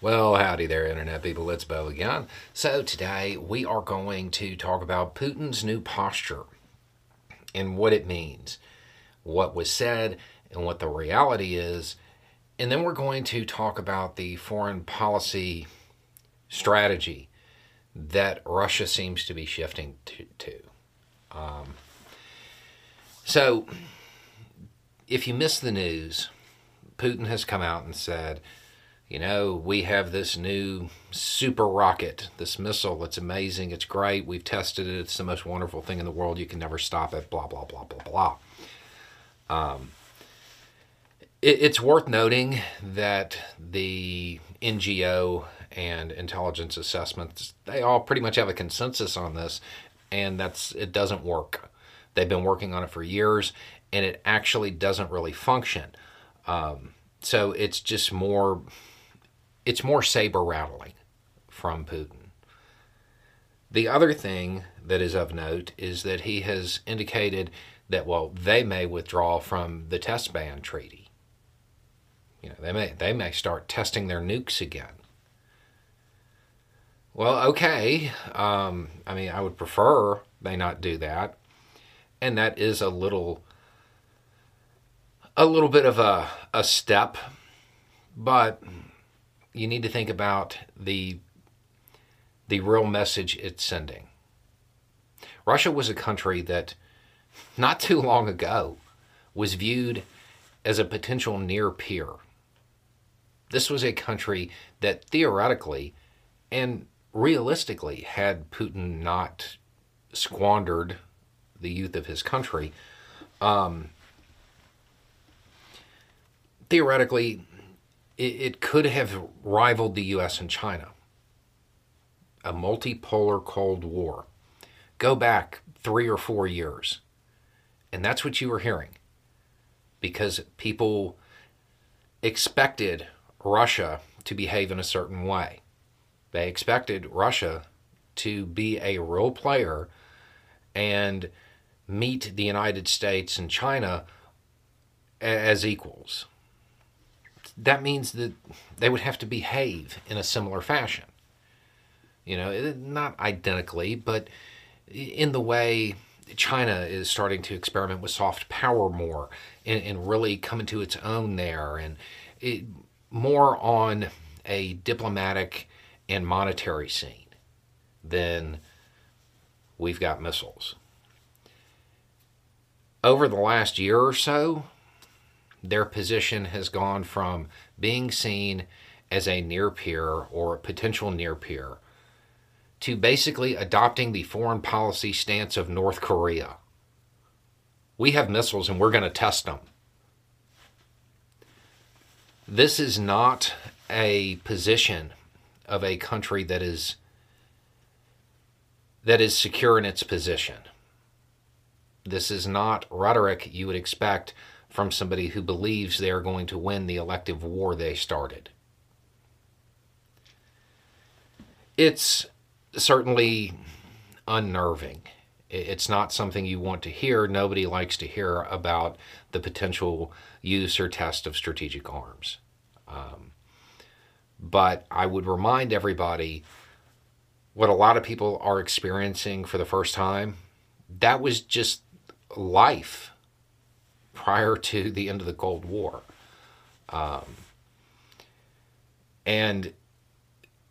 Well, howdy there, Internet people. It's Beau again. So today we are going to talk about Putin's new posture and what it means, what was said and what the reality is. And then we're going to talk about the foreign policy strategy that Russia seems to be shifting to. So if you missed the news, Putin has come out and said, you know, we have this new super rocket, this missile. It's amazing. It's great. We've tested it. It's the most wonderful thing in the world. You can never stop it, blah, blah, blah, blah, blah. It's worth noting that the NGO and intelligence assessments, they all pretty much have a consensus on this, and it doesn't work. They've been working on it for years, and it actually doesn't really function. So it's just more... It's more saber-rattling from Putin. The other thing that is of note is that he has indicated that, well, they may withdraw from the test ban treaty. You know, they may start testing their nukes again. Well, okay. I mean, I would prefer they not do that. And that is a little bit of a step, but... You need to think about the real message it's sending. Russia was a country that not too long ago was viewed as a potential near peer. This was a country that theoretically and realistically, had Putin not squandered the youth of his country, theoretically, it could have rivaled the U.S. and China. A multipolar Cold War. Go back 3 or 4 years. And that's what you were hearing. Because people expected Russia to behave in a certain way. They expected Russia to be a real player and meet the United States and China as equals. That means that they would have to behave in a similar fashion. You know, not identically, but in the way China is starting to experiment with soft power more and really come into its own there, and more on a diplomatic and monetary scene than we've got missiles. Over the last year or so, their position has gone from being seen as a near peer or a potential near peer to basically adopting the foreign policy stance of North Korea. We have missiles and we're going to test them. This is not a position of a country that is secure in its position. This is not rhetoric you would expect from somebody who believes they're going to win the elective war they started. It's certainly unnerving. It's not something you want to hear. Nobody likes to hear about the potential use or test of strategic arms. But I would remind everybody what a lot of people are experiencing for the first time, that was just life prior to the end of the Cold War. And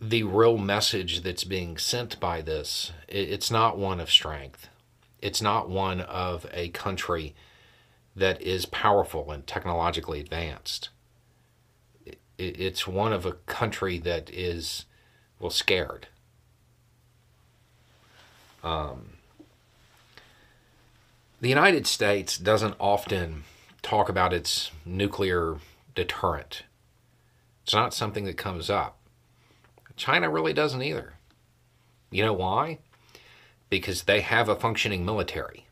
the real message that's being sent by this, it's not one of strength. It's not one of a country that is powerful and technologically advanced. It's one of a country that is, well, scared. The United States doesn't often talk about its nuclear deterrent. It's not something that comes up. China really doesn't either. You know why? Because they have a functioning military.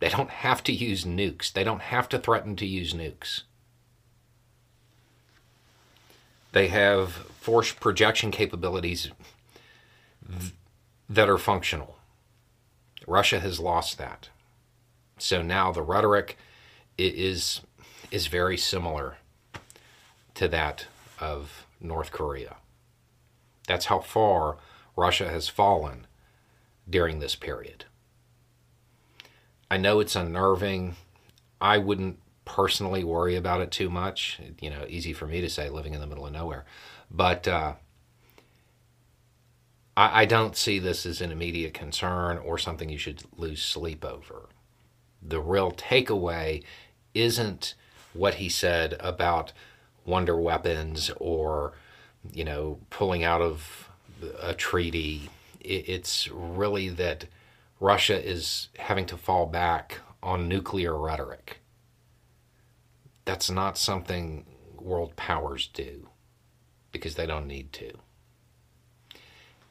They don't have to use nukes. They don't have to threaten to use nukes. They have force projection capabilities that are functional. Russia has lost that. So now the rhetoric is very similar to that of North Korea. That's how far Russia has fallen during this period. I know it's unnerving. I wouldn't personally worry about it too much. You know, easy for me to say living in the middle of nowhere. But I don't see this as an immediate concern or something you should lose sleep over. The real takeaway isn't what he said about wonder weapons or, you know, pulling out of a treaty. It's really that Russia is having to fall back on nuclear rhetoric. That's not something world powers do because they don't need to.